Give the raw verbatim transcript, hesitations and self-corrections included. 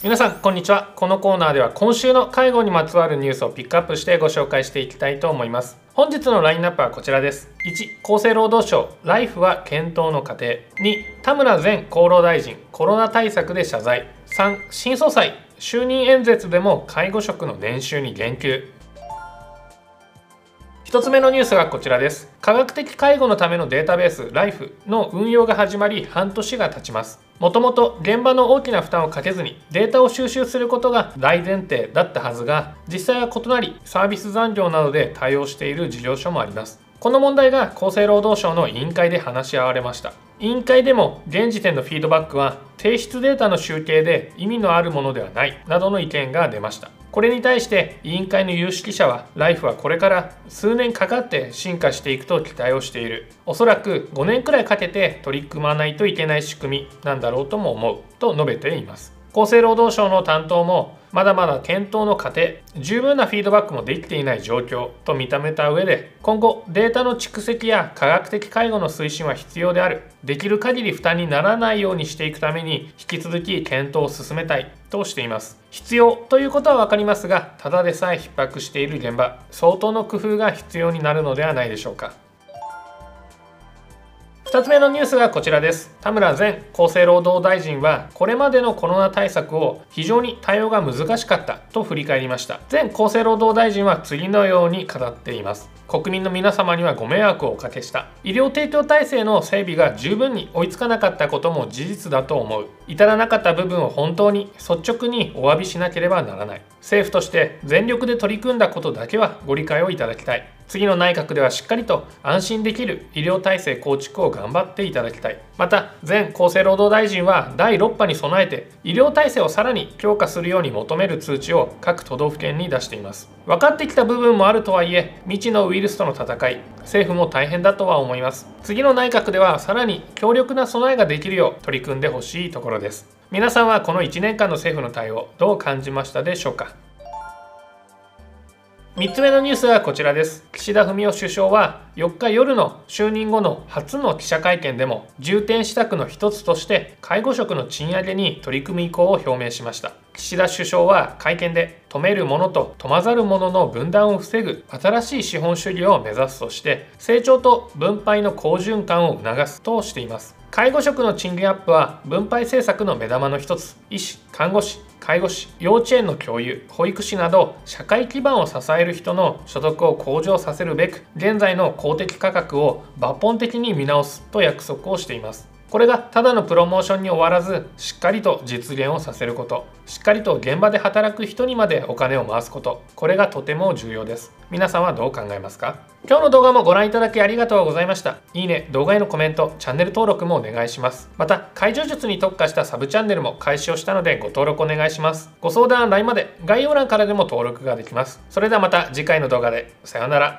皆さんこんにちは。このコーナーでは今週の介護にまつわるニュースをピックアップしてご紹介していきたいと思います。本日のラインナップはこちらです。いち. 厚生労働省 ライフ は検討の過程。 に. 田村前厚労大臣コロナ対策で謝罪。 さん. 新総裁就任演説でも介護職の年収に言及。ひとつめのニュースがこちらです。科学的介護のためのデータベース ライフ の運用が始まり半年が経ちます。もともと現場の大きな負担をかけずにデータを収集することが大前提だったはずが、実際は異なりサービス残業などで対応している事業所もあります。この問題が厚生労働省の委員会で話し合われました。委員会でも現時点のフィードバックは提出データの集計で意味のあるものではないなどの意見が出ました。これに対して委員会の有識者は、ライフはこれから数年かかって進化していくと期待をしている。おそらくごねんくらいかけて取り組まないといけない仕組みなんだろうとも思うと述べています。厚生労働省の担当も、まだまだ検討の過程、十分なフィードバックもできていない状況と認めた上で、今後データの蓄積や科学的介護の推進は必要である。できる限り負担にならないようにしていくために引き続き検討を進めたいとしています。必要ということは分かりますが、ただでさえ逼迫している現場、相当の工夫が必要になるのではないでしょうか。ふたつめのニュースがこちらです。田村前厚生労働大臣はこれまでのコロナ対策を非常に対応が難しかったと振り返りました。前厚生労働大臣は次のように語っています。国民の皆様にはご迷惑をおかけした。医療提供体制の整備が十分に追いつかなかったことも事実だと思う。至らなかった部分を本当に率直にお詫びしなければならない。政府として全力で取り組んだことだけはご理解をいただきたい。次の内閣ではしっかりと安心できる医療体制構築を頑張っていただきたい。また前厚生労働大臣はだいろく波に備えて医療体制をさらに強化するように求める通知を各都道府県に出しています。分かってきた部分もあるとはいえ、未知のウイルスとの戦い、政府も大変だとは思います。次の内閣ではさらに強力な備えができるよう取り組んでほしいところです。皆さんはこのいちねんかんの政府の対応、どう感じましたでしょうか。みっつめのニュースはこちらです。岸田文雄首相はよっか夜の就任後の初の記者会見でも、重点施策の一つとして介護職の賃上げに取り組む意向を表明しました。岸田首相は会見で、富めるものと富まざるものの分断を防ぐ新しい資本主義を目指すとして、成長と分配の好循環を促すとしています。介護職の賃金アップは分配政策の目玉の一つ。医師、看護師、介護士、幼稚園の教諭、保育士など社会基盤を支える人の所得を向上させるべく、現在の公的価格を抜本的に見直すと約束をしています。これがただのプロモーションに終わらず、しっかりと実現をさせること、しっかりと現場で働く人にまでお金を回すこと、これがとても重要です。皆さんはどう考えますか。今日の動画もご覧いただきありがとうございました。いいね、動画へのコメント、チャンネル登録もお願いします。また介助術に特化したサブチャンネルも開始をしたので、ご登録お願いします。ご相談 ライン まで、概要欄からでも登録ができます。それではまた次回の動画で、さようなら。